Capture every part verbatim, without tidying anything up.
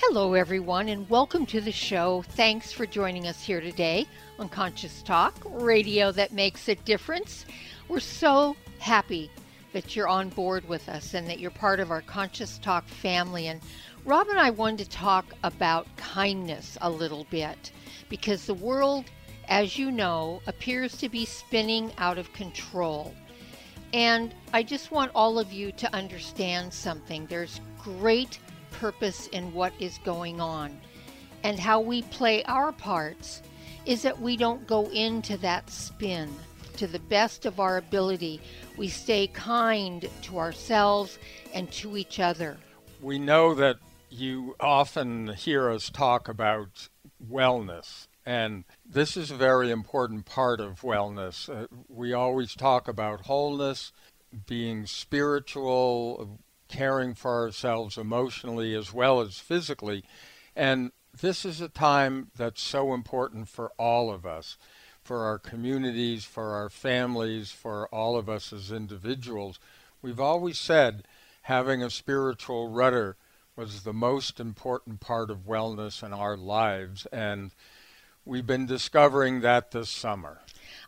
Hello, everyone, and welcome to the show. Thanks for joining us here today on Conscious Talk, radio that makes a difference. We're so happy that you're on board with us and that you're part of our Conscious Talk family. And Rob and I wanted to talk about kindness a little bit because the world, as you know, appears to be spinning out of control. And I just want all of you to understand something. There's great purpose in what is going on, and how we play our parts is that we don't go into that spin to the best of our ability. We stay kind to ourselves and to each other. We know that you often hear us talk about wellness, and this is a very important part of wellness. Uh, we always talk about wholeness, being spiritual, caring for ourselves emotionally as well as physically. And this is a time that's so important for all of us, for our communities, for our families, for all of us as individuals. We've always said having a spiritual rudder was the most important part of wellness in our lives, and we've been discovering that this summer.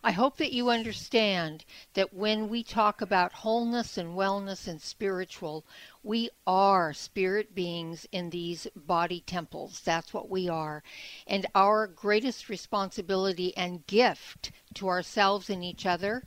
I hope that you understand that when we talk about wholeness and wellness and spiritual, we are spirit beings in these body temples. That's what we are. And our greatest responsibility and gift to ourselves and each other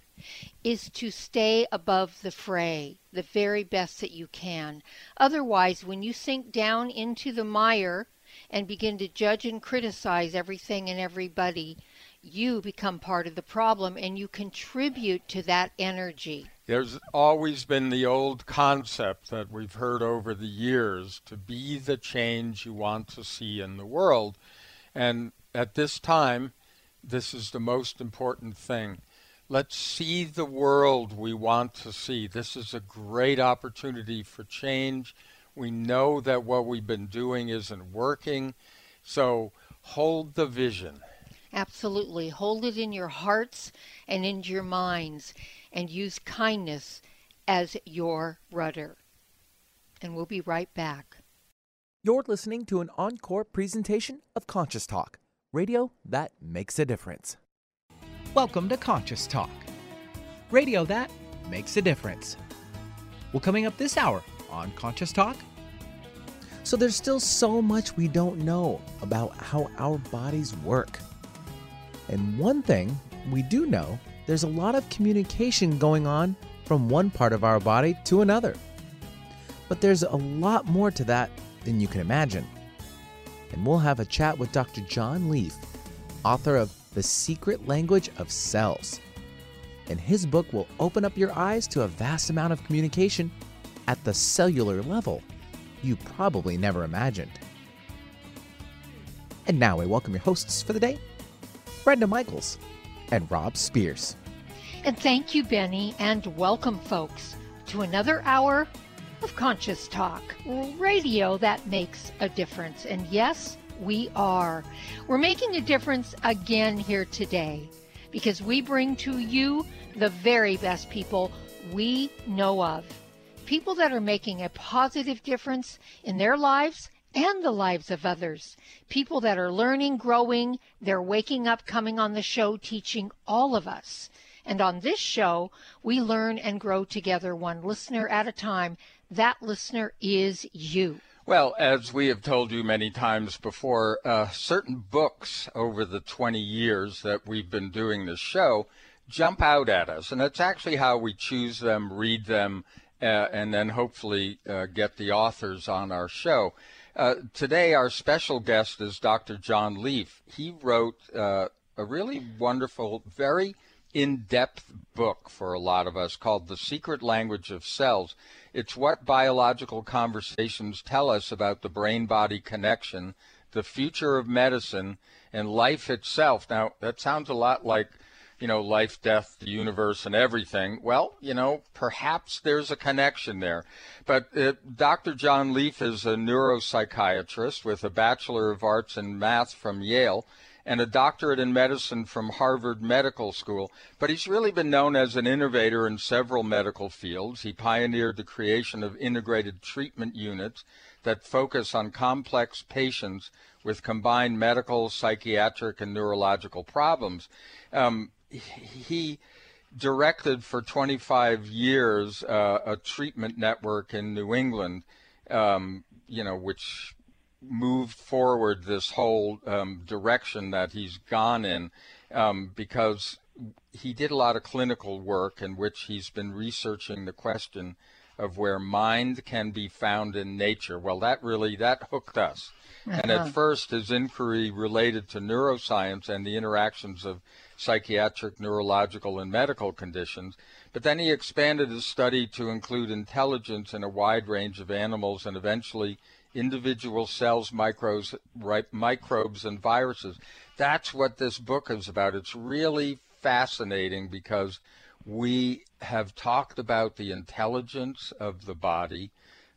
is to stay above the fray the very best that you can. Otherwise, when you sink down into the mire and begin to judge and criticize everything and everybody, you become part of the problem and you contribute to that energy. There's always been the old concept that we've heard over the years to be the change you want to see in the world. And at this time, this is the most important thing. Let's see the world we want to see. This is a great opportunity for change. We know that what we've been doing isn't working. So hold the vision. Absolutely. Hold it in your hearts and in your minds and use kindness as your rudder. And we'll be right back. You're listening to an encore presentation of Conscious Talk, radio that makes a difference. Welcome to Conscious Talk, radio that makes a difference. Well, coming up this hour on Conscious Talk, so there's still so much we don't know about how our bodies work. And one thing we do know, there's a lot of communication going on from one part of our body to another. But there's a lot more to that than you can imagine. And we'll have a chat with Doctor John Lieff, author of The Secret Language of Cells. And his book will open up your eyes to a vast amount of communication at the cellular level you probably never imagined. And now I welcome your hosts for the day, Brenda Michaels and Rob Spiers. And thank you, Benny, and welcome, folks, to another hour of Conscious Talk, radio that makes a difference. And yes, we are. We're making a difference again here today because we bring to you the very best people we know of, people that are making a positive difference in their lives and the lives of others, people that are learning, growing, they're waking up, coming on the show, teaching all of us. And on this show, we learn and grow together, one listener at a time. That listener is you. Well, as we have told you many times before, uh, certain books over the twenty years that we've been doing this show jump out at us, and that's actually how we choose them, read them, uh, and then hopefully uh, get the authors on our show. Uh, today, our special guest is Doctor John Lieff. He wrote uh, a really wonderful, very in-depth book for a lot of us called The Secret Language of Cells. It's what biological conversations tell us about the brain-body connection, the future of medicine, and life itself. Now, that sounds a lot like you know, life, death, the universe, and everything. Well, you know, perhaps there's a connection there. But uh, Doctor John Lieff is a neuropsychiatrist with a Bachelor of Arts in Math from Yale and a doctorate in medicine from Harvard Medical School, but he's really been known as an innovator in several medical fields. He pioneered the creation of integrated treatment units that focus on complex patients with combined medical, psychiatric, and neurological problems. Um, he directed for twenty-five years uh, a treatment network in New England, um, you know, which moved forward this whole um, direction that he's gone in, um, because he did a lot of clinical work in which he's been researching the question of where mind can be found in nature. Well, that really, that hooked us. Uh-huh. And at first, his inquiry related to neuroscience and the interactions of psychiatric, neurological, and medical conditions. But then he expanded his study to include intelligence in a wide range of animals and eventually individual cells, microbes, microbes, and viruses. That's what this book is about. It's really fascinating because we have talked about the intelligence of the body.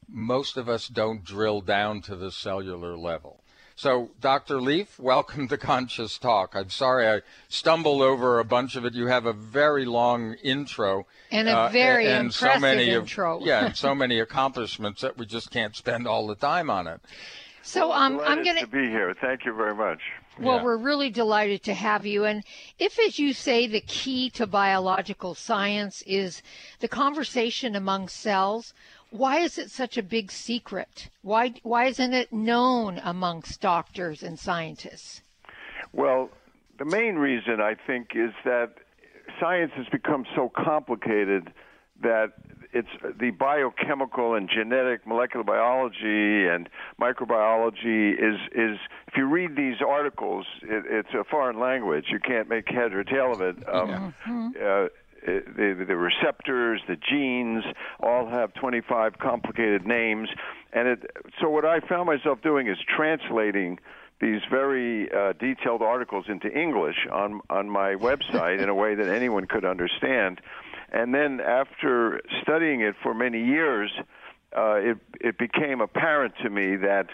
Most of us don't drill down to the cellular level. So, Doctor Lieff, welcome to Conscious Talk. I'm sorry I stumbled over a bunch of it. You have a very long intro. And a very uh, and, and impressive so many intro. Of, yeah, and so many accomplishments that we just can't spend all the time on it. So um, well, I'm going to be here. Thank you very much. Well, yeah. We're really delighted to have you. And if, as you say, the key to biological science is the conversation among cells, why is it such a big secret? Why why isn't it known amongst doctors and scientists? Well, the main reason, I think, is that science has become so complicated that it's the biochemical and genetic molecular biology and microbiology is, is if you read these articles, it, it's a foreign language. You can't make head or tail of it. Um, mm-hmm. uh, The, the receptors, the genes, all have twenty-five complicated names. And it, so what I found myself doing is translating these very uh, detailed articles into English on, on my website in a way that anyone could understand. And then after studying it for many years, uh, it, it became apparent to me that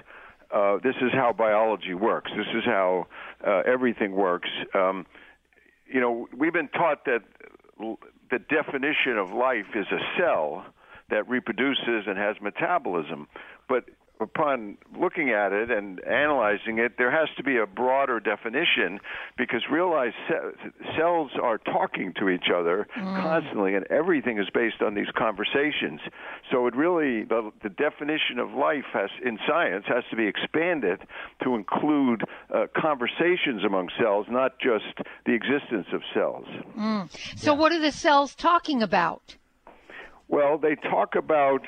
uh, this is how biology works. This is how uh, everything works. Um, you know, we've been taught that the definition of life is a cell that reproduces and has metabolism. But upon looking at it and analyzing it, there has to be a broader definition, because realize cells are talking to each other mm. constantly, and everything is based on these conversations. So it really, the, the definition of life has, in science, has to be expanded to include uh, conversations among cells, not just the existence of cells. Mm. So yeah. What are the cells talking about? Well, they talk about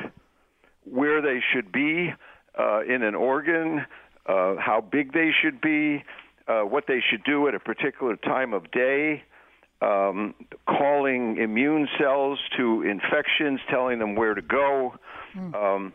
where they should be uh, in an organ, uh, how big they should be, uh, what they should do at a particular time of day, um, calling immune cells to infections, telling them where to go, mm. um,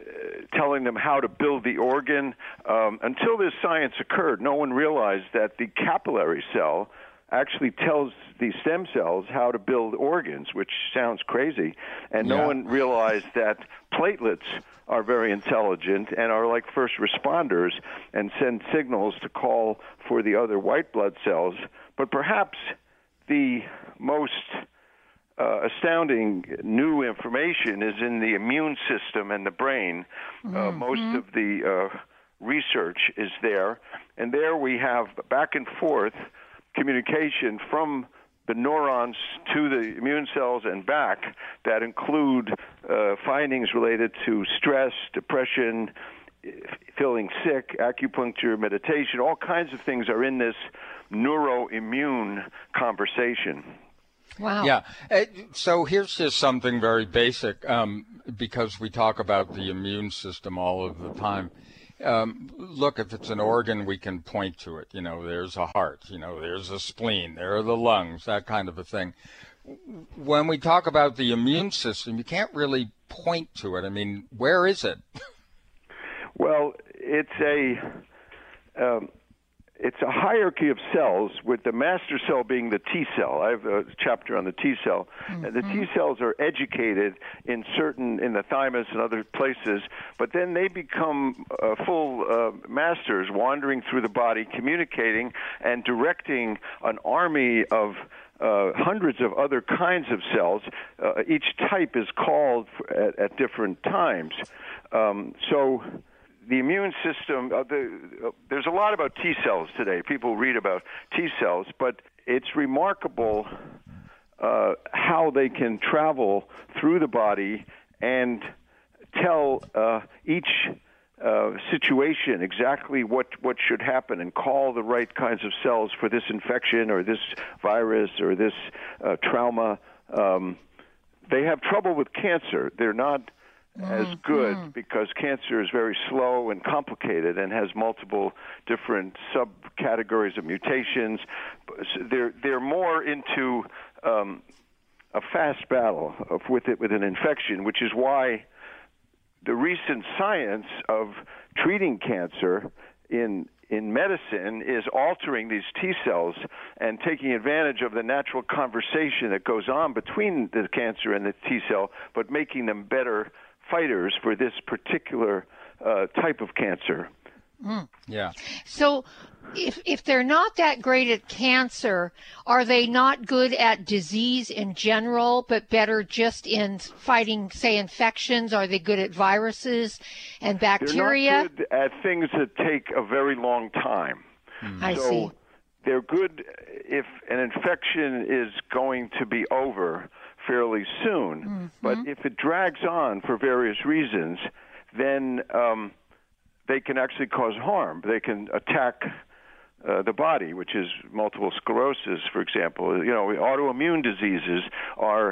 uh, telling them how to build the organ. Um, until this science occurred, no one realized that the capillary cell actually tells these stem cells how to build organs, which sounds crazy. And yeah. no one realized that platelets are very intelligent and are like first responders and send signals to call for the other white blood cells. But perhaps the most uh, astounding new information is in the immune system and the brain. Mm-hmm. Uh, most of the uh, research is there. And there we have back and forth communication from the neurons to the immune cells and back that include uh, findings related to stress, depression, feeling sick, acupuncture, meditation. All kinds of things are in this neuroimmune conversation. Wow. Yeah. So here's just something very basic, um, because we talk about the immune system all of the time. Um, look, if it's an organ, we can point to it. You know, there's a heart, you know, there's a spleen, there are the lungs, that kind of a thing. When we talk about the immune system, you can't really point to it. I mean, where is it? Well, it's a, um, it's a hierarchy of cells, with the master cell being the T cell. I have a chapter on the T cell. Mm-hmm. And the T cells are educated in certain, in the thymus and other places, but then they become uh, full uh, masters, wandering through the body, communicating and directing an army of Uh, hundreds of other kinds of cells. Uh, each type is called for, at, at different times. Um, so the immune system, uh, the, uh, there's a lot about T cells today. People read about T cells, but it's remarkable uh, how they can travel through the body and tell uh, each Uh, situation exactly what what should happen, and call the right kinds of cells for this infection or this virus or this uh, trauma. Um, they have trouble with cancer. They're not mm, as good mm. because cancer is very slow and complicated and has multiple different subcategories of mutations. They're they're more into um, a fast battle of, with it with an infection, which is why the recent science of treating cancer in in medicine is altering these T cells and taking advantage of the natural conversation that goes on between the cancer and the T cell, but making them better fighters for this particular uh, type of cancer. Mm. Yeah. So if if they're not that great at cancer, are they not good at disease in general, but better just in fighting, say, infections? Are they good at viruses and bacteria? They're not good at things that take a very long time. Mm. I so see. They're good if an infection is going to be over fairly soon, mm-hmm. but if it drags on for various reasons, then um they can actually cause harm. They can attack uh, the body, which is multiple sclerosis, for example. You know, autoimmune diseases are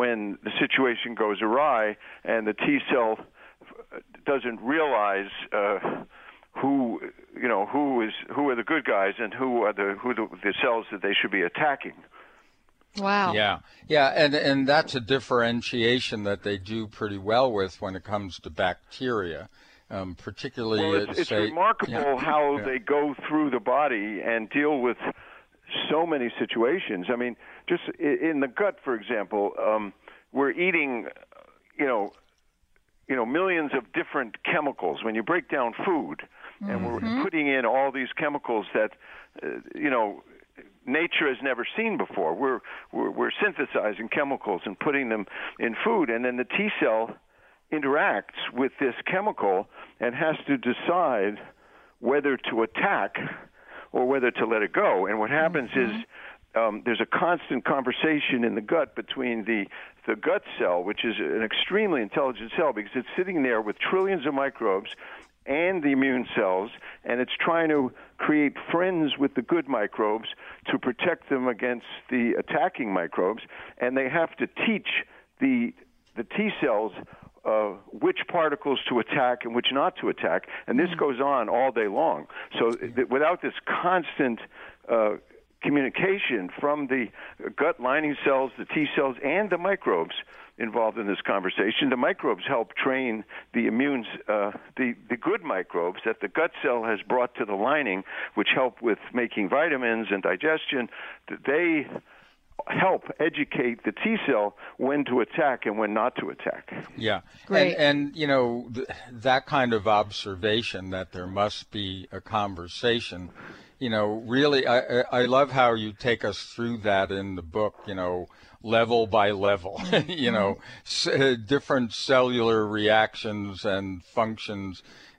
when the situation goes awry and the T cell doesn't realize uh, who, you know, who is who are the good guys and who are the who the, the cells that they should be attacking. Wow. Yeah. Yeah. And, and that's a differentiation that they do pretty well with when it comes to bacteria. Um, particularly, well, it's, it's say, remarkable yeah, how yeah. they go through the body and deal with so many situations. I mean, just in the gut, for example, um, we're eating, you know, you know, millions of different chemicals when you break down food, mm-hmm. and we're putting in all these chemicals that, uh, you know, nature has never seen before. We're, we're we're synthesizing chemicals and putting them in food, and then the T cell interacts with this chemical and has to decide whether to attack or whether to let it go. And what happens mm-hmm. is um, there's a constant conversation in the gut between the, the gut cell, which is an extremely intelligent cell because it's sitting there with trillions of microbes and the immune cells, and it's trying to create friends with the good microbes to protect them against the attacking microbes. And they have to teach the the T cells Uh, which particles to attack and which not to attack, and this goes on all day long. So th- without this constant uh, communication from the gut lining cells, the T cells, and the microbes involved in this conversation, the microbes help train the immune, uh, the, the good microbes that the gut cell has brought to the lining, which help with making vitamins and digestion. They help educate the T cell when to attack and when not to attack. Yeah. Great. And, and you know, th- that kind of observation that there must be a conversation, you know, really, I, I love how you take us through that in the book, you know, level by level, you know, s- different cellular reactions and functions,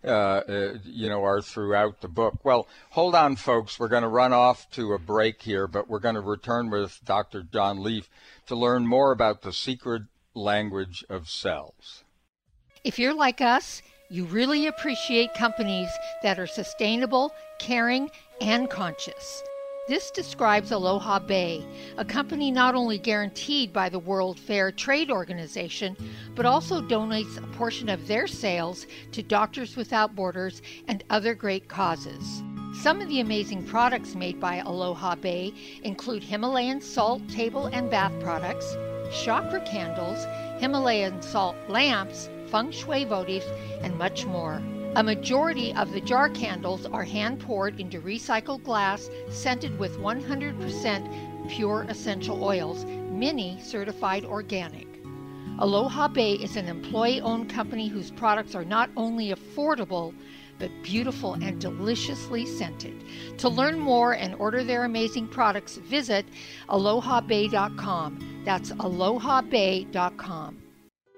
uh, uh, you know, are throughout the book. Well, hold on, folks. We're going to run off to a break here, but we're going to return with Doctor John Lieff to learn more about the secret language of cells. If you're like us, you really appreciate companies that are sustainable, caring, and conscious. This describes Aloha Bay, a company not only guaranteed by the World Fair Trade Organization, but also donates a portion of their sales to Doctors Without Borders and other great causes. Some of the amazing products made by Aloha Bay include Himalayan salt table and bath products, chakra candles, Himalayan salt lamps, feng shui votives, and much more. A majority of the jar candles are hand-poured into recycled glass, scented with one hundred percent pure essential oils, many certified organic. Aloha Bay is an employee-owned company whose products are not only affordable, but beautiful and deliciously scented. To learn more and order their amazing products, visit aloha bay dot com. That's aloha bay dot com.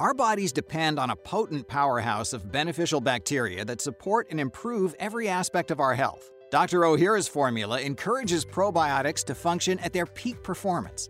Our bodies depend on a potent powerhouse of beneficial bacteria that support and improve every aspect of our health. Doctor Ohhira's formula encourages probiotics to function at their peak performance.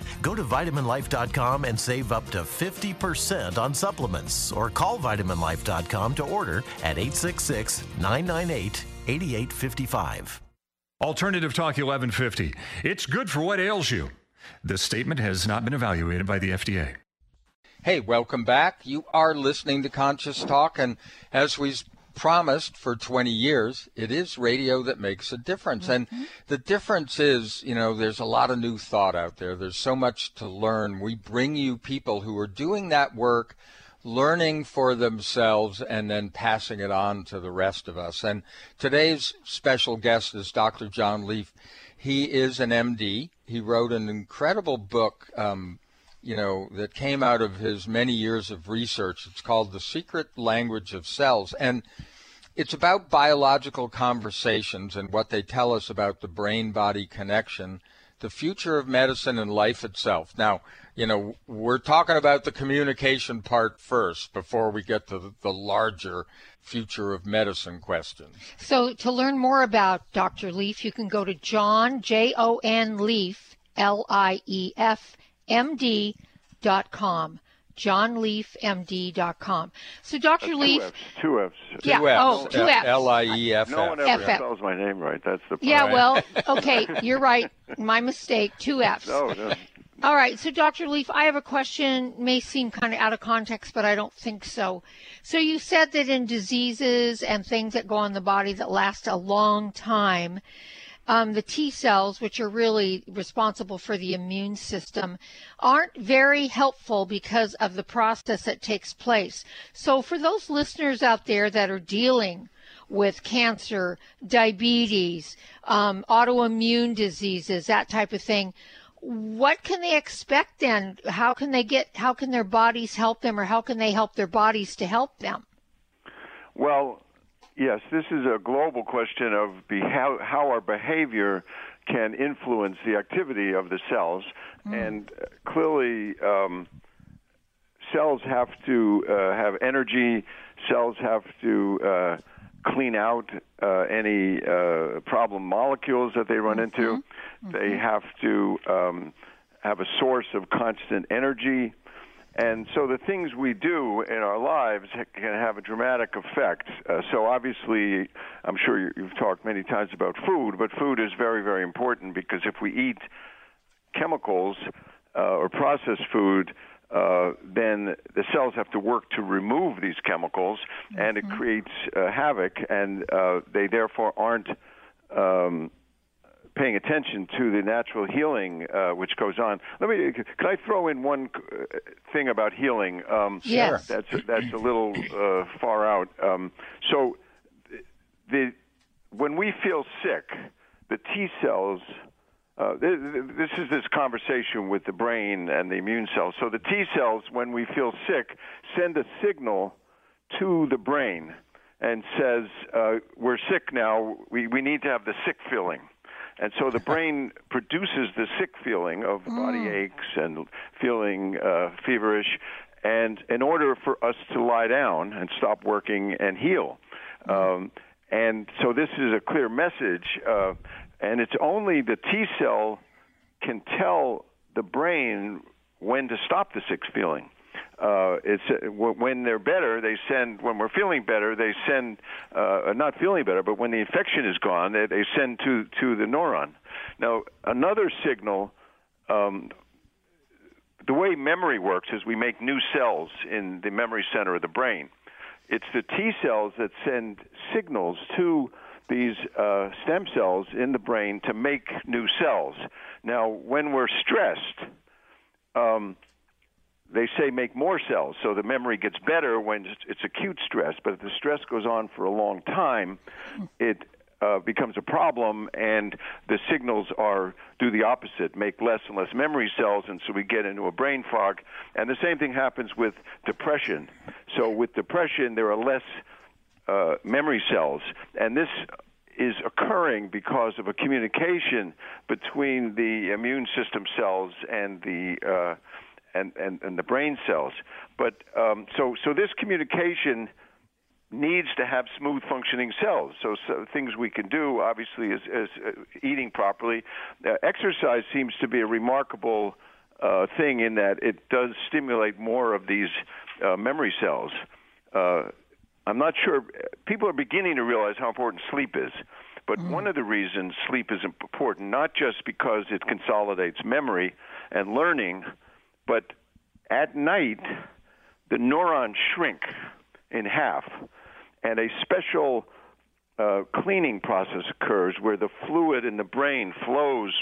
Go to Vitamin Life dot com and save up to fifty percent on supplements, or call Vitamin Life dot com to order at eight six six, nine nine eight, eight eight five five. Alternative Talk eleven fifty. It's good for what ails you. This statement has not been evaluated by the F D A. Hey, welcome back. You are listening to Conscious Talk, and as we've promised for twenty years, it is radio that makes a difference. Mm-hmm. And the difference is, you know, there's a lot of new thought out there. There's so much to learn. We bring you people who are doing that work, learning for themselves, and then passing it on to the rest of us. And today's special guest is Doctor John Lieff. He is an M D. He wrote an incredible book, um, you know, that came out of his many years of research. It's called The Secret Language of Cells. And it's about biological conversations and what they tell us about the brain-body connection, the future of medicine, and life itself. Now, you know, we're talking about the communication part first before we get to the larger future of medicine question. So to learn more about Doctor Lieff, you can go to John, J O N, Lieff, L I E F, M D dot com. John Lieff, M D dot com. So Doctor That's Lieff. Two F's. Two F's. Yeah. Two F's. Oh, two F's. L I E F F. No one ever F F. Spells my name right. That's the problem. Yeah, well, okay, you're right. My mistake. Two F's. No, no. All right. So, Doctor Lieff, I have a question. May seem kind of out of context, but I don't think so. So you said that in diseases and things that go on the body that last a long time, um, the T cells, which are really responsible for the immune system, aren't very helpful because of the process that takes place. So for those listeners out there that are dealing with cancer, diabetes, um, autoimmune diseases, that type of thing, what can they expect then? How can they get, how can their bodies help them, or how can they help their bodies to help them? Well, yes, this is a global question of how, how our behavior can influence the activity of the cells. Mm. And clearly, um, cells have to uh, have energy, cells have to uh, clean out uh, any uh, problem molecules that they run mm-hmm. into. Mm-hmm. They have to um, have a source of constant energy. And so the things we do in our lives can have a dramatic effect. Uh, so obviously, I'm sure you've talked many times about food, but food is very, very important, because if we eat chemicals uh, or processed food, Uh, then the cells have to work to remove these chemicals, and it mm-hmm. creates uh, havoc, and uh, they therefore aren't um, paying attention to the natural healing uh, which goes on. Let me, can I throw in one thing about healing? Um, yes. That's, that's a little uh, far out. Um, so the when we feel sick, the T cells... Uh, this is this conversation with the brain and the immune cells. So the T cells, when we feel sick, send a signal to the brain and says, uh, we're sick now, we, we need to have the sick feeling. And so the brain produces the sick feeling of body aches and feeling uh, feverish, and in order for us to lie down and stop working and heal. Um, and so this is a clear message. Uh, And it's only the T cell can tell the brain when to stop the sick feeling. Uh, it's uh, when they're better, they send. When we're feeling better, they send. Uh, not feeling better, but when the infection is gone, they, they send to to the neuron. Now, another signal. Um, the way memory works is we make new cells in the memory center of the brain. It's the T cells that send signals to these uh, stem cells in the brain to make new cells. Now, when we're stressed, um, they say make more cells, so the memory gets better when it's acute stress. But if the stress goes on for a long time, it uh, becomes a problem, and the signals are do the opposite, make less and less memory cells, and so we get into a brain fog. And the same thing happens with depression. So with depression, there are less Uh, memory cells, and this is occurring because of a communication between the immune system cells and the uh, and, and and the brain cells. But um, so so this communication needs to have smooth functioning cells. So, so things we can do, obviously, is, is uh, eating properly. Uh, exercise seems to be a remarkable uh, thing in that it does stimulate more of these uh, memory cells. Uh, I'm not sure. People are beginning to realize how important sleep is. But mm. one of the reasons sleep is important, not just because it consolidates memory and learning, but at night, the neurons shrink in half, and a special uh, cleaning process occurs where the fluid in the brain flows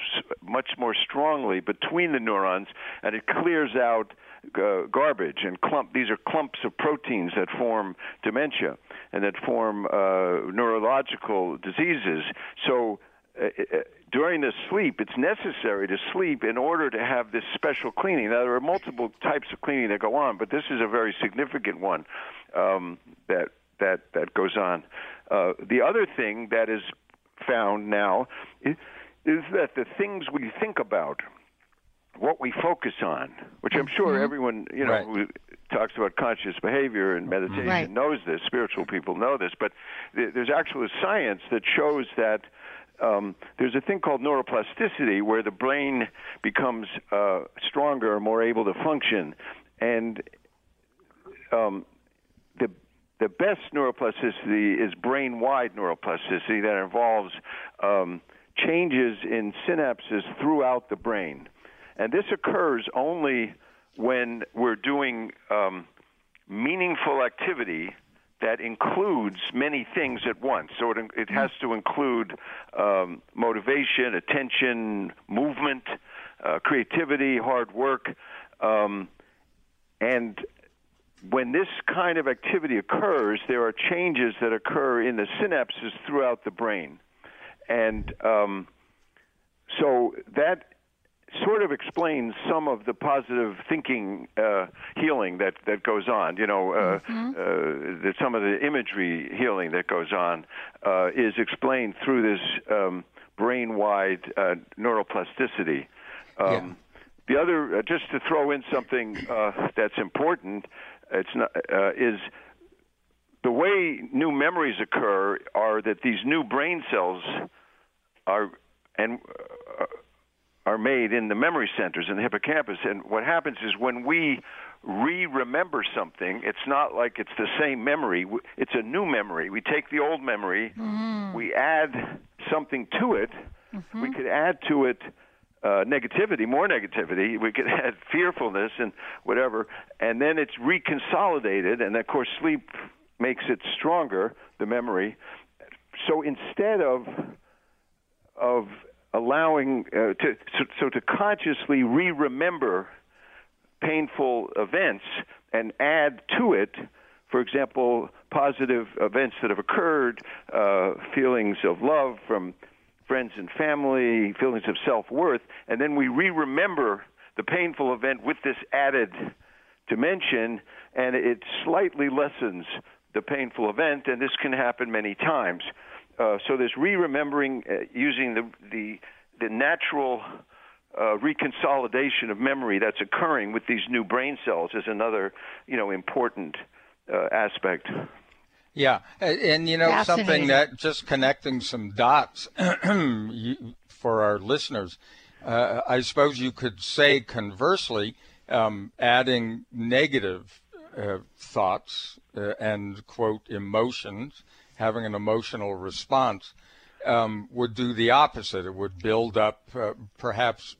much more strongly between the neurons, and it clears out Uh, garbage and clump. These are clumps of proteins that form dementia and that form uh, neurological diseases. So uh, uh, during the sleep, it's necessary to sleep in order to have this special cleaning. Now, there are multiple types of cleaning that go on, but this is a very significant one um, that that that goes on. Uh, the other thing that is found now is, is that the things we think about, what we focus on, which I'm sure mm-hmm. everyone, you know, right. who talks about conscious behavior and meditation right. knows this, spiritual people know this, but th- there's actual science that shows that um, there's a thing called neuroplasticity, where the brain becomes uh, stronger, more able to function, and um, the the best neuroplasticity is brain-wide neuroplasticity that involves um, changes in synapses throughout the brain. And this occurs only when we're doing um, meaningful activity that includes many things at once. So it, it has to include um, motivation, attention, movement, uh, creativity, hard work. Um, and when this kind of activity occurs, there are changes that occur in the synapses throughout the brain. And um, so that sort of explains some of the positive thinking uh, healing that, that goes on. You know, uh, mm-hmm. uh, that some of the imagery healing that goes on uh, is explained through this um, brain-wide uh, neuroplasticity. Um, yeah. The other, uh, just to throw in something uh, that's important, it's not uh, is the way new memories occur are that these new brain cells are and. Uh, are made in the memory centers in the hippocampus. And what happens is when we re-remember something, it's not like it's the same memory. It's a new memory. We take the old memory, mm. we add something to it. Mm-hmm. We could add to it uh, negativity, more negativity. We could add fearfulness and whatever. And then it's reconsolidated. And, of course, sleep makes it stronger, the memory. So instead of of... allowing uh, to so, so to consciously re-remember painful events and add to it, for example, positive events that have occurred, uh, feelings of love from friends and family, feelings of self-worth, and then we re-remember the painful event with this added dimension, and it slightly lessens the painful event, and this can happen many times. Uh, so there's re-remembering uh, using the the, the natural uh, reconsolidation of memory that's occurring with these new brain cells is another, you know, important uh, aspect. Yeah, and, and you know, something that just connecting some dots for our listeners, uh, I suppose you could say conversely, um, adding negative uh, thoughts uh, and, quote, emotions, having an emotional response, um, would do the opposite. It would build up, uh, perhaps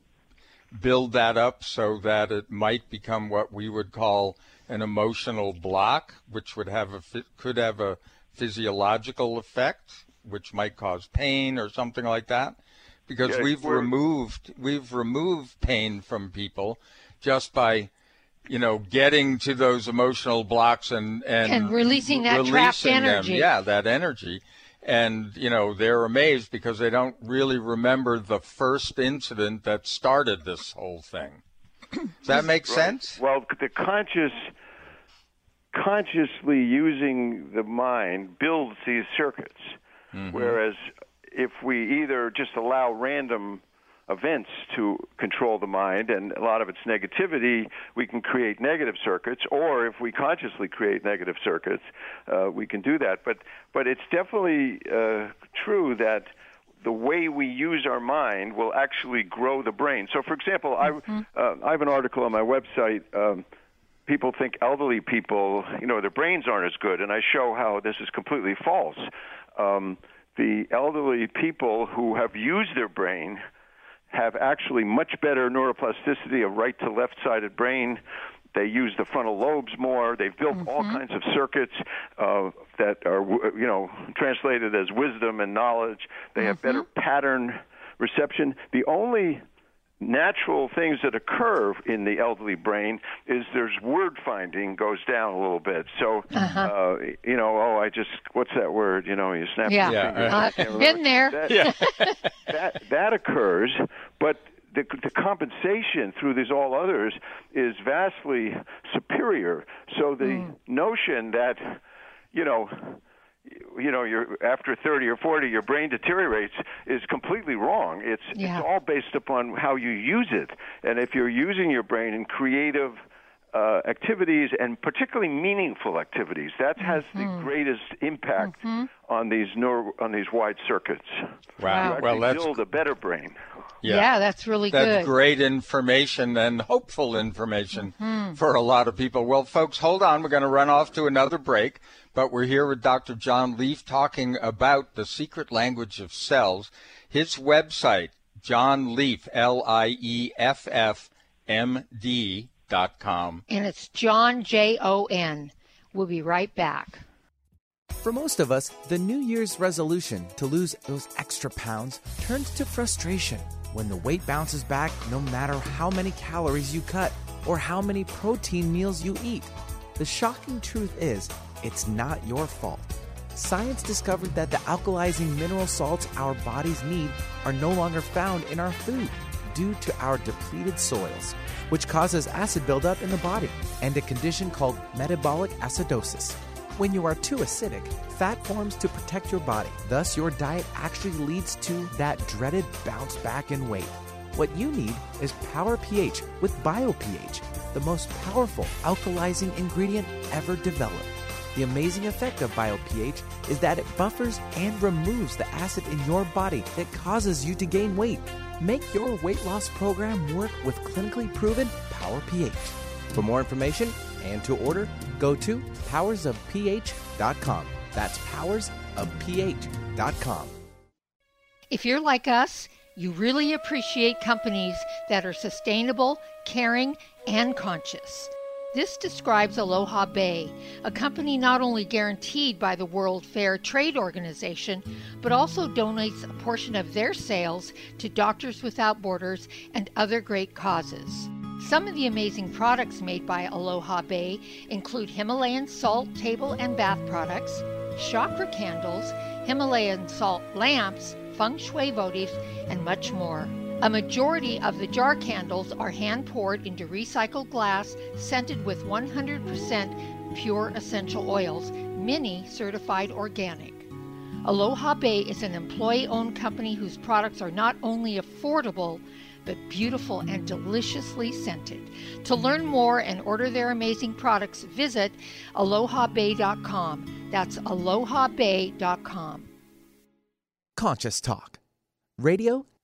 build that up so that it might become what we would call an emotional block, which would have a, could have a physiological effect, which might cause pain or something like that, because yeah, we've removed, we've removed pain from people just by, you know, getting to those emotional blocks and and, and releasing that releasing trapped them. energy. Yeah, that energy. And, you know, they're amazed because they don't really remember the first incident that started this whole thing. Does that make right. sense? Well, the conscious, consciously using the mind builds these circuits, mm-hmm. whereas if we either just allow random events to control the mind, and a lot of its negativity, we can create negative circuits, or if we consciously create negative circuits, uh, we can do that. But but it's definitely uh, true that the way we use our mind will actually grow the brain. So, for example, mm-hmm. I, uh, I have an article on my website. Um, people think elderly people, you know, their brains aren't as good, and I show how this is completely false. Um, the elderly people who have used their brain have actually much better neuroplasticity of right to left-sided brain. They use the frontal lobes more. They've built mm-hmm. all kinds of circuits uh, that are, you know, translated as wisdom and knowledge. They mm-hmm. have better pattern reception. The only natural things that occur in the elderly brain is there's word finding goes down a little bit. So, uh-huh. uh, you know, oh, I just, what's that word? You know, you snap yeah. your finger. Yeah. Uh, been there. That, yeah. that, that occurs, but the, the compensation through these all others is vastly superior. So the mm. notion that, you know, you know, you're, after thirty or forty, your brain deteriorates is completely wrong. It's, yeah. it's all based upon how you use it. And if you're using your brain in creative uh, activities and particularly meaningful activities, that has mm-hmm. the greatest impact mm-hmm. on these neuro, on these wide circuits. Wow. wow. Well, that's build a better brain. Yeah, yeah that's really that's good. That's great information and hopeful information mm-hmm. for a lot of people. Well, folks, hold on. We're going to run off to another break. But we're here with Doctor John Lieff talking about The Secret Language of Cells. His website, John Lieff, L I E F F M D dot com. And it's John, J O N. We'll be right back. For most of us, the New Year's resolution to lose those extra pounds turns to frustration when the weight bounces back no matter how many calories you cut or how many protein meals you eat. The shocking truth is, it's not your fault. Science discovered that the alkalizing mineral salts our bodies need are no longer found in our food due to our depleted soils, which causes acid buildup in the body and a condition called metabolic acidosis. When you are too acidic, fat forms to protect your body. Thus, your diet actually leads to that dreaded bounce back in weight. What you need is Power pH with Bio pH, the most powerful alkalizing ingredient ever developed. The amazing effect of Bio pH is that it buffers and removes the acid in your body that causes you to gain weight. Make your weight loss program work with clinically proven Power pH. For more information and to order, go to powers of p h dot com. That's powers of p h dot com. If you're like us, you really appreciate companies that are sustainable, caring, and conscious. This describes Aloha Bay, a company not only guaranteed by the World Fair Trade Organization, but also donates a portion of their sales to Doctors Without Borders and other great causes. Some of the amazing products made by Aloha Bay include Himalayan salt table and bath products, chakra candles, Himalayan salt lamps, feng shui votives, and much more. A majority of the jar candles are hand-poured into recycled glass, scented with one hundred percent pure essential oils, many certified organic. Aloha Bay is an employee-owned company whose products are not only affordable, but beautiful and deliciously scented. To learn more and order their amazing products, visit aloha bay dot com. That's aloha bay dot com. Conscious Talk, radio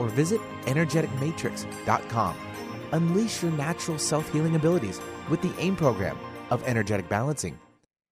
or visit energetic matrix dot com. Unleash your natural self-healing abilities with the AIM program of energetic balancing.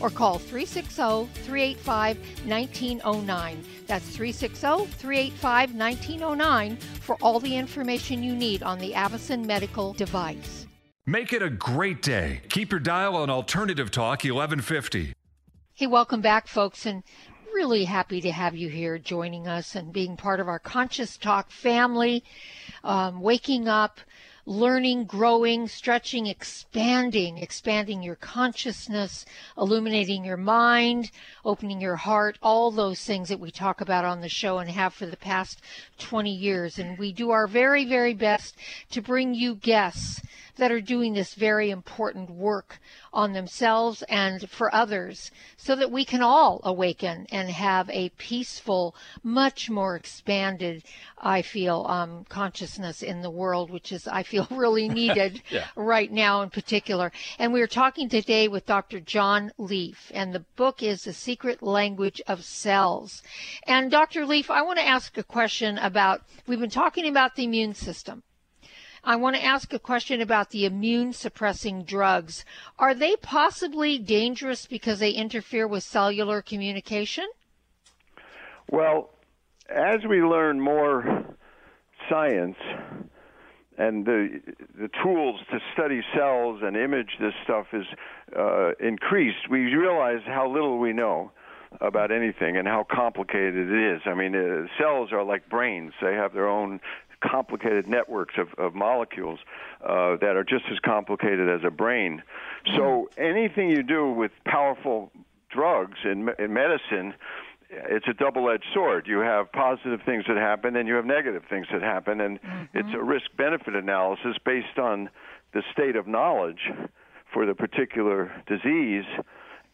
or call three six zero, three eight five, one nine zero nine. That's three six zero, three eight five, one nine zero nine for all the information you need on the AvaSen medical device. Make it a great day. Keep your dial on Alternative Talk eleven fifty. Hey, welcome back, folks, and really happy to have you here joining us and being part of our Conscious Talk family, um, waking up, learning, growing, stretching, expanding, expanding your consciousness, illuminating your mind, opening your heart, all those things that we talk about on the show and have for the past twenty years. And we do our very, very best to bring you guests that are doing this very important work on themselves and for others, so that we can all awaken and have a peaceful, much more expanded, I feel, um, consciousness in the world, which is, I feel, really needed yeah. right now in particular. And we are talking today with Doctor John Lieff, and the book is The Secret Language of Cells. And Doctor Lieff, I want to ask a question about, we've been talking about the immune system. I want to ask a question about the immune suppressing drugs. Are they possibly dangerous because they interfere with cellular communication? Well, as we learn more science and the the tools to study cells and image this stuff is uh, increased, we realize how little we know about anything and how complicated it is. I mean, uh, cells are like brains. They have their own complicated networks of, of molecules uh, that are just as complicated as a brain. So anything you do with powerful drugs in, in medicine, it's a double-edged sword. You have positive things that happen, and you have negative things that happen, and mm-hmm. it's a risk-benefit analysis based on the state of knowledge for the particular disease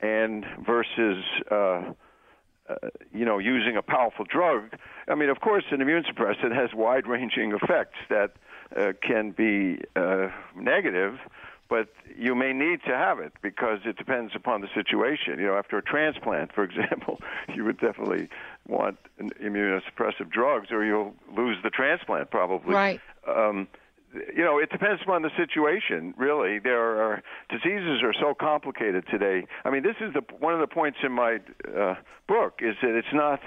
and versus uh, Uh, you know, using a powerful drug. I mean, of course, an immune suppressant has wide-ranging effects that uh, can be uh, negative, but you may need to have it because it depends upon the situation. You know, after a transplant, for example, you would definitely want immunosuppressive drugs or you'll lose the transplant probably. Right. Um, you know, it depends upon the situation, really. There are diseases are so complicated today. I mean, this is the one of the points in my uh, book is that it's not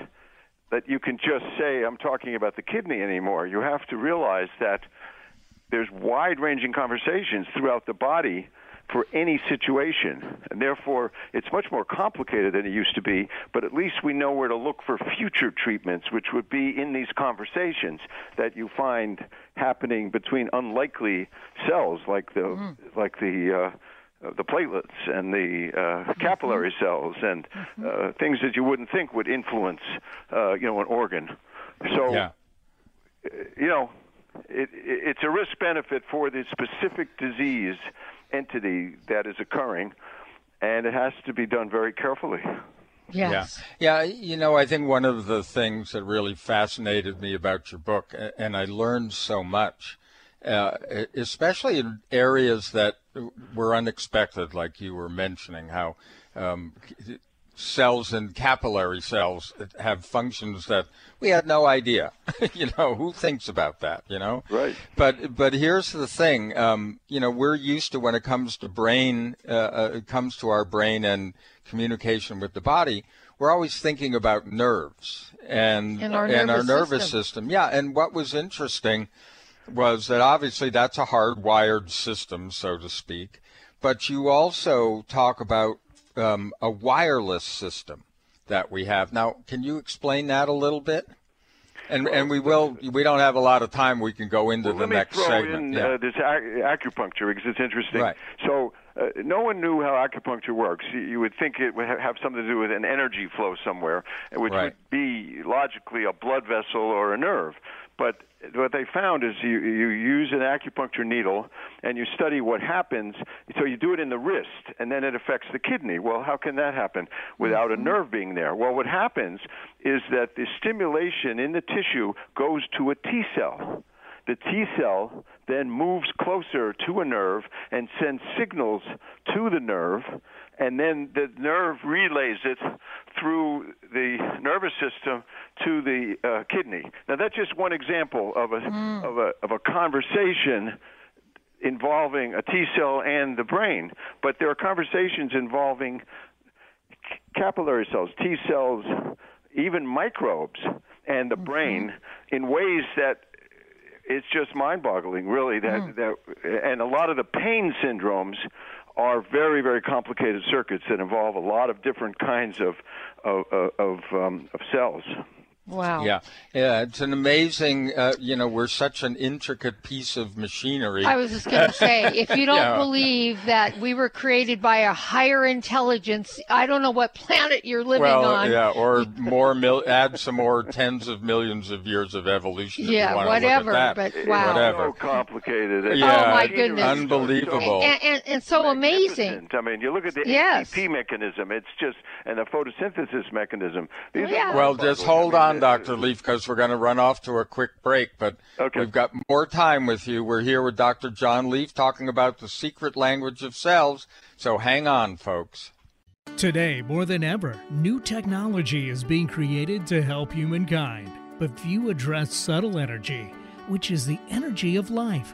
that you can just say, I'm talking about the kidney anymore. You have to realize that there's wide-ranging conversations throughout the body for any situation, and therefore it's much more complicated than it used to be, but at least we know where to look for future treatments, which would be in these conversations that you find happening between unlikely cells like the mm. like the uh, the platelets and the uh, capillary mm-hmm. cells and mm-hmm. uh, things that you wouldn't think would influence uh, you know, an organ. So yeah. you know, it, it's a risk benefit for the specific disease entity that is occurring, and it has to be done very carefully. Yes. Yeah. Yeah, you know, I think one of the things that really fascinated me about your book, and I learned so much, uh, especially in areas that were unexpected, like you were mentioning, how um, cells and capillary cells have functions that we had no idea. You know, who thinks about that, you know? Right. But but here's the thing, um, you know, we're used to when it comes to brain, uh, it comes to our brain and communication with the body, we're always thinking about nerves and, and, our, and nervous our nervous system. system. Yeah, and what was interesting was that obviously that's a hardwired system, so to speak, but you also talk about Um, a wireless system that we have now. Can you explain that a little bit? And well, and we will. We don't have a lot of time. We can go into well, the let me next throw segment. In, yeah. uh, this acupuncture because it's interesting. Right. So uh, no one knew how acupuncture works. You would think it would have something to do with an energy flow somewhere, which right. would be logically a blood vessel or a nerve. But what they found is you, you use an acupuncture needle and you study what happens. So you do it in the wrist, and then it affects the kidney. Well, how can that happen without a nerve being there? Well, what happens is that the stimulation in the tissue goes to a T cell. The T cell then moves closer to a nerve and sends signals to the nerve, and then the nerve relays it through the nervous system to the uh, kidney. Now, that's just one example of a, mm. of a of a conversation involving a T cell and the brain, but there are conversations involving c- capillary cells, T cells, even microbes, and the mm-hmm. brain in ways that it's just mind-boggling, really. That mm. that and a lot of the pain syndromes are very, very complicated circuits that involve a lot of different kinds of of, of, um, of cells. Wow. Yeah. Yeah. It's an amazing, uh, you know, we're such an intricate piece of machinery. I was just going to say, if you don't yeah. believe that we were created by a higher intelligence, I don't know what planet you're living well, on. Yeah. Or more, mil- add some more tens of millions of years of evolution. Yeah. If you want whatever. To look at that. But wow. Whatever. It's so complicated. Yeah, oh, my goodness. Unbelievable. And, and, and so amazing. I mean, you look at the yes. A T P mechanism, it's just, and the photosynthesis mechanism. These yeah. Well, just hold on, Doctor Lieff, because we're going to run off to a quick break, but okay. we've got more time with you. We're here with Doctor John Lieff talking about the secret language of cells, so hang on, folks. Today, more than ever, new technology is being created to help humankind, but few address subtle energy, which is the energy of life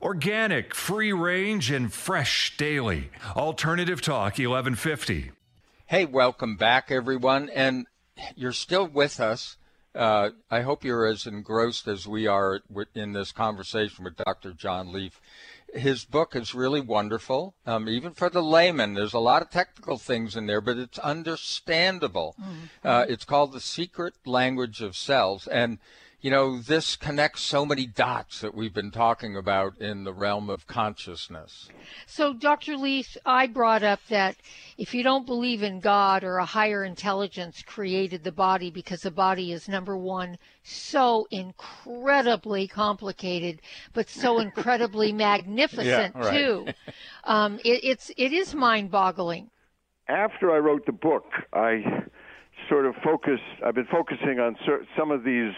Organic, free-range, and fresh daily. Alternative Talk eleven fifty. Hey, welcome back, everyone. And you're still with us. Uh, I hope you're as engrossed as we are in this conversation with Doctor John Lieff. His book is really wonderful, um, even for the layman. There's a lot of technical things in there, but it's understandable. Mm-hmm. Uh, it's called The Secret Language of Cells. And you know, this connects so many dots that we've been talking about in the realm of consciousness. So, Doctor Lieff, I brought up that if you don't believe in God or a higher intelligence created the body, because the body is, number one, so incredibly complicated, but so incredibly magnificent, yeah, right. too. Um, it, it's, it is mind-boggling. After I wrote the book, I sort of focused, I've been focusing on some of these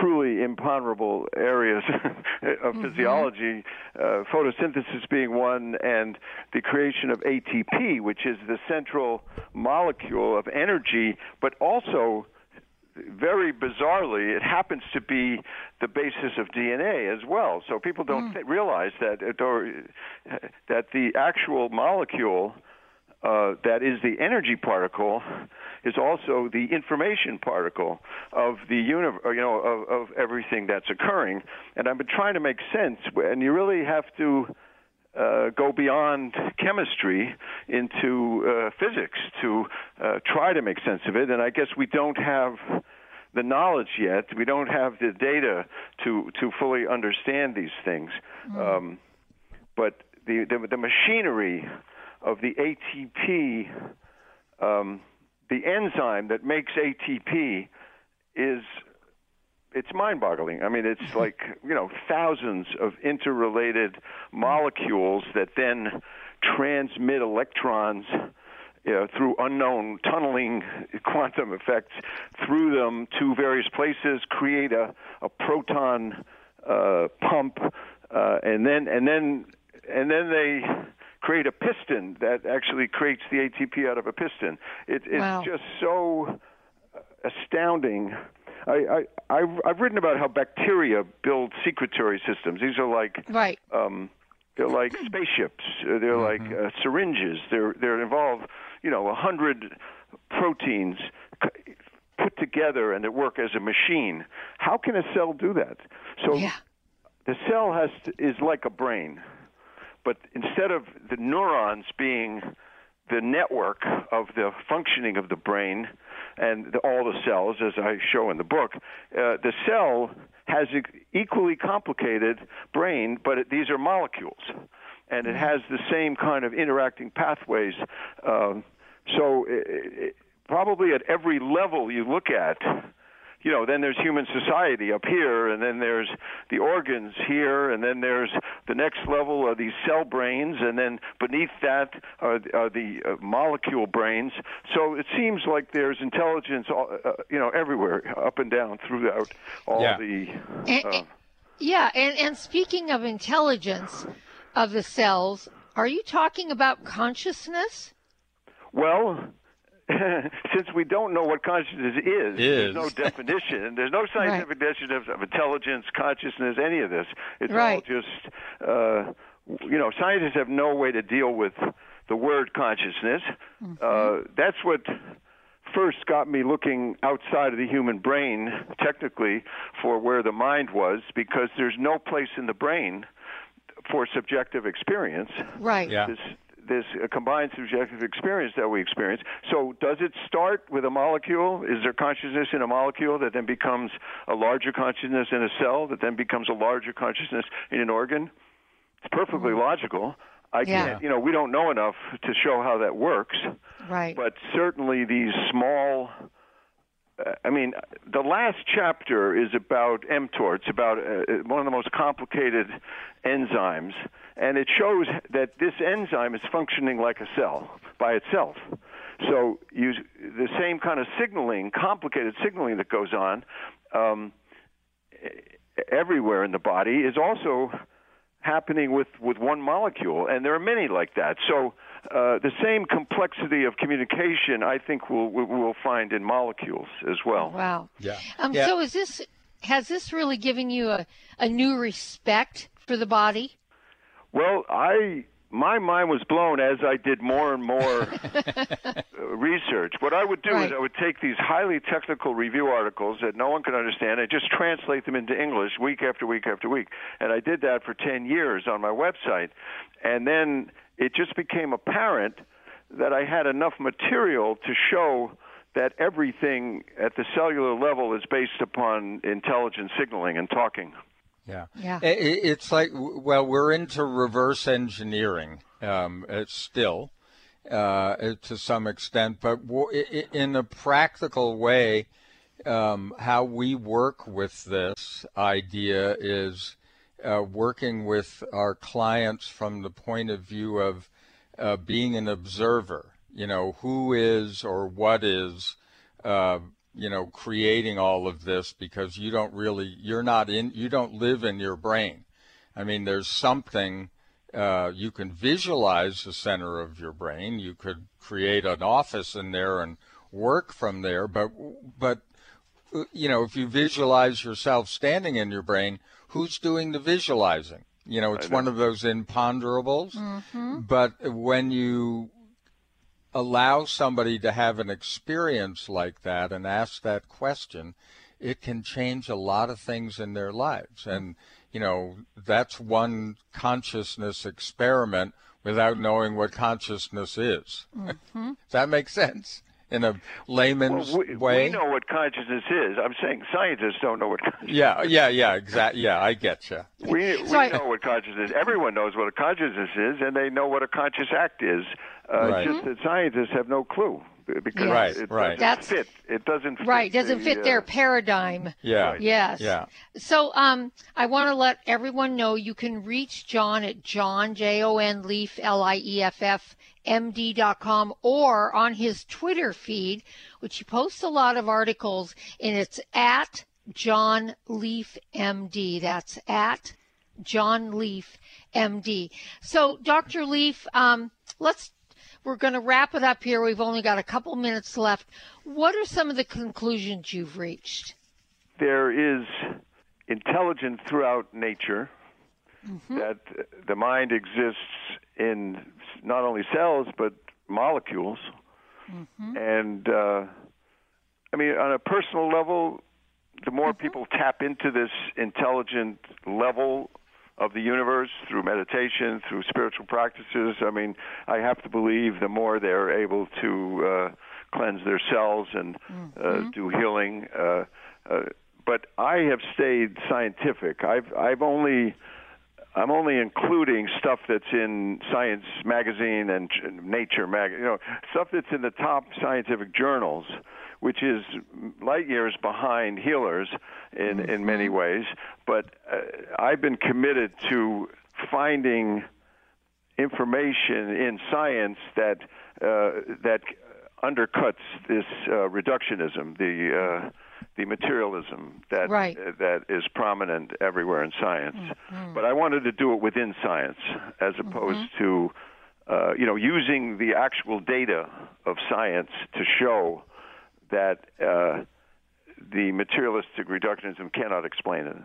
truly imponderable areas of mm-hmm. physiology, uh, photosynthesis being one, and the creation of A T P, which is the central molecule of energy, but also, very bizarrely, it happens to be the basis of D N A as well. So people don't mm. th- realize that, or, that the actual molecule Uh, that is the energy particle, is also the information particle of the universe, you know, of, of everything that's occurring. And I've been trying to make sense, and you really have to uh, go beyond chemistry into uh, physics to uh, try to make sense of it. And I guess we don't have the knowledge yet. We don't have the data to, to fully understand these things. Mm-hmm. Um, but the, the, the machinery of the A T P, um, the enzyme that makes A T P, is, it's mind-boggling. I mean, it's like, you know, thousands of interrelated molecules that then transmit electrons you know, through unknown tunneling quantum effects, through them to various places, create a, a proton uh, pump, uh, and then and then and then they create a piston that actually creates the A T P out of a piston. It, it's wow. just so astounding. I, I I've, I've written about how bacteria build secretory systems. These are like right. Um, they're like spaceships. They're mm-hmm. like uh, syringes. They're they're involved. You know, a hundred proteins put together and that work as a machine. How can a cell do that? So yeah. the cell has to, is like a brain, but instead of the neurons being the network of the functioning of the brain and the, all the cells, as I show in the book, uh, the cell has an equally complicated brain, but it, these are molecules, and it has the same kind of interacting pathways. Um, so it, it, probably at every level you look at, you know, then there's human society up here, and then there's the organs here, and then there's the next level are these cell brains, and then beneath that are, are the uh, molecule brains. So it seems like there's intelligence, all, uh, you know, everywhere, up and down throughout all yeah. the... Uh, and, and, yeah, and, and speaking of intelligence of the cells, are you talking about consciousness? Well... Since we don't know what consciousness is, is. there's no definition. There's no scientific right. definition of intelligence, consciousness, any of this. It's right. all just, uh, you know, scientists have no way to deal with the word consciousness. Mm-hmm. Uh, that's what first got me looking outside of the human brain, technically, for where the mind was, because there's no place in the brain for subjective experience. Right. Yeah. This, This uh, combined subjective experience that we experience. So does it start with a molecule? Is there consciousness in a molecule that then becomes a larger consciousness in a cell that then becomes a larger consciousness in an organ? It's perfectly mm. logical. I yeah. can't, you know, we don't know enough to show how that works. Right. But certainly these small... I mean, the last chapter is about mTOR. It's about uh, one of the most complicated enzymes, and it shows that this enzyme is functioning like a cell by itself. So you, the same kind of signaling, complicated signaling that goes on um, everywhere in the body is also happening with, with one molecule, and there are many like that. So uh, the same complexity of communication, I think, we'll, we'll find in molecules as well. Wow. Yeah. Um, yeah. So is this has this really given you a, a new respect for the body? Well, I my mind was blown as I did more and more research. What I would do right. is I would take these highly technical review articles that no one could understand and just translate them into English week after week after week. And I did that for ten years on my website. And then it just became apparent that I had enough material to show that everything at the cellular level is based upon intelligent signaling and talking. Yeah. yeah, it's like, well, we're into reverse engineering um, it's still uh, to some extent, but in a practical way, um, how we work with this idea is uh, working with our clients from the point of view of uh, being an observer, you know, who is or what is uh you know, creating all of this, because you don't really, you're not in, you don't live in your brain. I mean, there's something, uh, you can visualize the center of your brain. You could create an office in there and work from there. But, but, you know, if you visualize yourself standing in your brain, who's doing the visualizing? You know, it's one of those imponderables. Mm-hmm. But when you allow somebody to have an experience like that and ask that question, it can change a lot of things in their lives. And, you know, that's one consciousness experiment without knowing what consciousness is. Mm-hmm. Does that make sense? In a layman's well, we, way? We know what consciousness is. I'm saying scientists don't know what consciousness yeah, is. Yeah, yeah, exactly. Yeah, I get you. We, we so know I, what consciousness is. Everyone knows what a consciousness is, and they know what a conscious act is. Uh, right. It's just that scientists have no clue. because yes. it, right, right. That's fit. It doesn't fit right. Doesn't fit the, their uh, paradigm. Yeah. Right. Yes. Yeah. So um, I want to let everyone know you can reach John at John J O N Lieff L I E F F M D dot com or on his Twitter feed, which he posts a lot of articles, and it's at John Lieff M D. That's at John Lieff M D. So Doctor Lieff, um, let's. We're going to wrap it up here. We've only got a couple minutes left. What are some of the conclusions you've reached? There is intelligence throughout nature, mm-hmm. that the mind exists in not only cells but molecules. Mm-hmm. And, uh, I mean, on a personal level, the more mm-hmm. people tap into this intelligent level of the universe through meditation, through spiritual practices. I mean, I have to believe the more they're able to uh, cleanse their cells and uh, mm-hmm. do healing. Uh, uh, but I have stayed scientific. I've I've only I'm only including stuff that's in Science magazine and Nature magazine. You know, stuff that's in the top scientific journals, which is light years behind healers in, mm-hmm. in many ways. But uh, I've been committed to finding information in science that uh, that undercuts this uh, reductionism, the uh, the materialism that right. uh, that is prominent everywhere in science. Mm-hmm. But I wanted to do it within science as opposed mm-hmm. to, uh, you know, using the actual data of science to show that uh, the materialistic reductionism cannot explain it.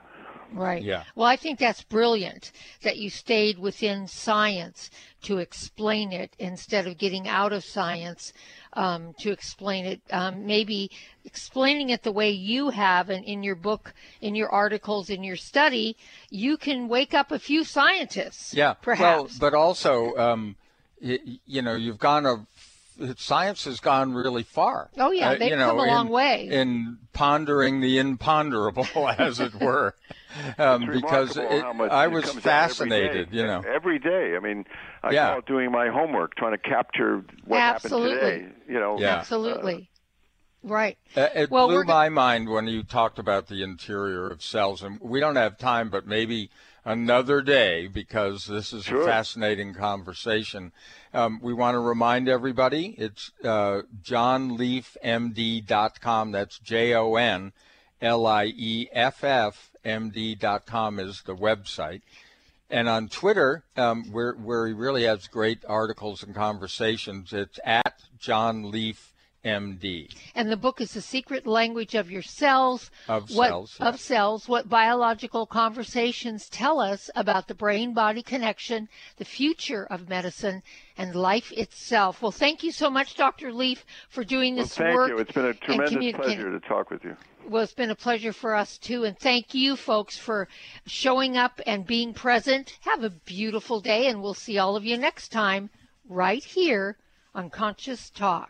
Right. Yeah. Well, I think that's brilliant that you stayed within science to explain it instead of getting out of science um, to explain it. Um, maybe explaining it the way you have and in your book, in your articles, in your study, you can wake up a few scientists. Yeah. Perhaps. Well, but also, um, you, you know, you've gone a science has gone really far. Oh, yeah, they've uh, you know, come a long in, way. In pondering the imponderable, as it were, um, because it, I was fascinated, you know. Every day. I mean, I yeah. call it doing my homework, trying to capture what Absolutely. happened today. You know, yeah. Absolutely. Uh, right. Uh, it well, blew my mind when you talked about the interior of cells. And we don't have time, but maybe another day, because this is sure. a fascinating conversation. Um, we want to remind everybody, it's uh, john lieff m d dot com. That's J O N L I E F F M D dot com is the website. And on Twitter, um, where, where he really has great articles and conversations, it's at John Lieff M D. And the book is The Secret Language of Your Cells, of what, cells, yes. of cells, what biological conversations tell us about the brain-body connection, the future of medicine, and life itself. Well, thank you so much, Doctor Lieff, for doing this well, thank work. Thank you. It's been a tremendous pleasure to talk with you. Well, it's been a pleasure for us, too. And thank you, folks, for showing up and being present. Have a beautiful day, and we'll see all of you next time right here on Conscious Talk.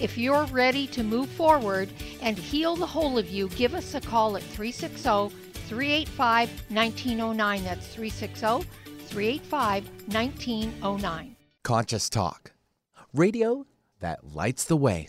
If you're ready to move forward and heal the whole of you, give us a call at three six zero, three eight five, one nine zero nine. That's three six zero, three eight five, one nine zero nine. Conscious Talk. Radio that lights the way.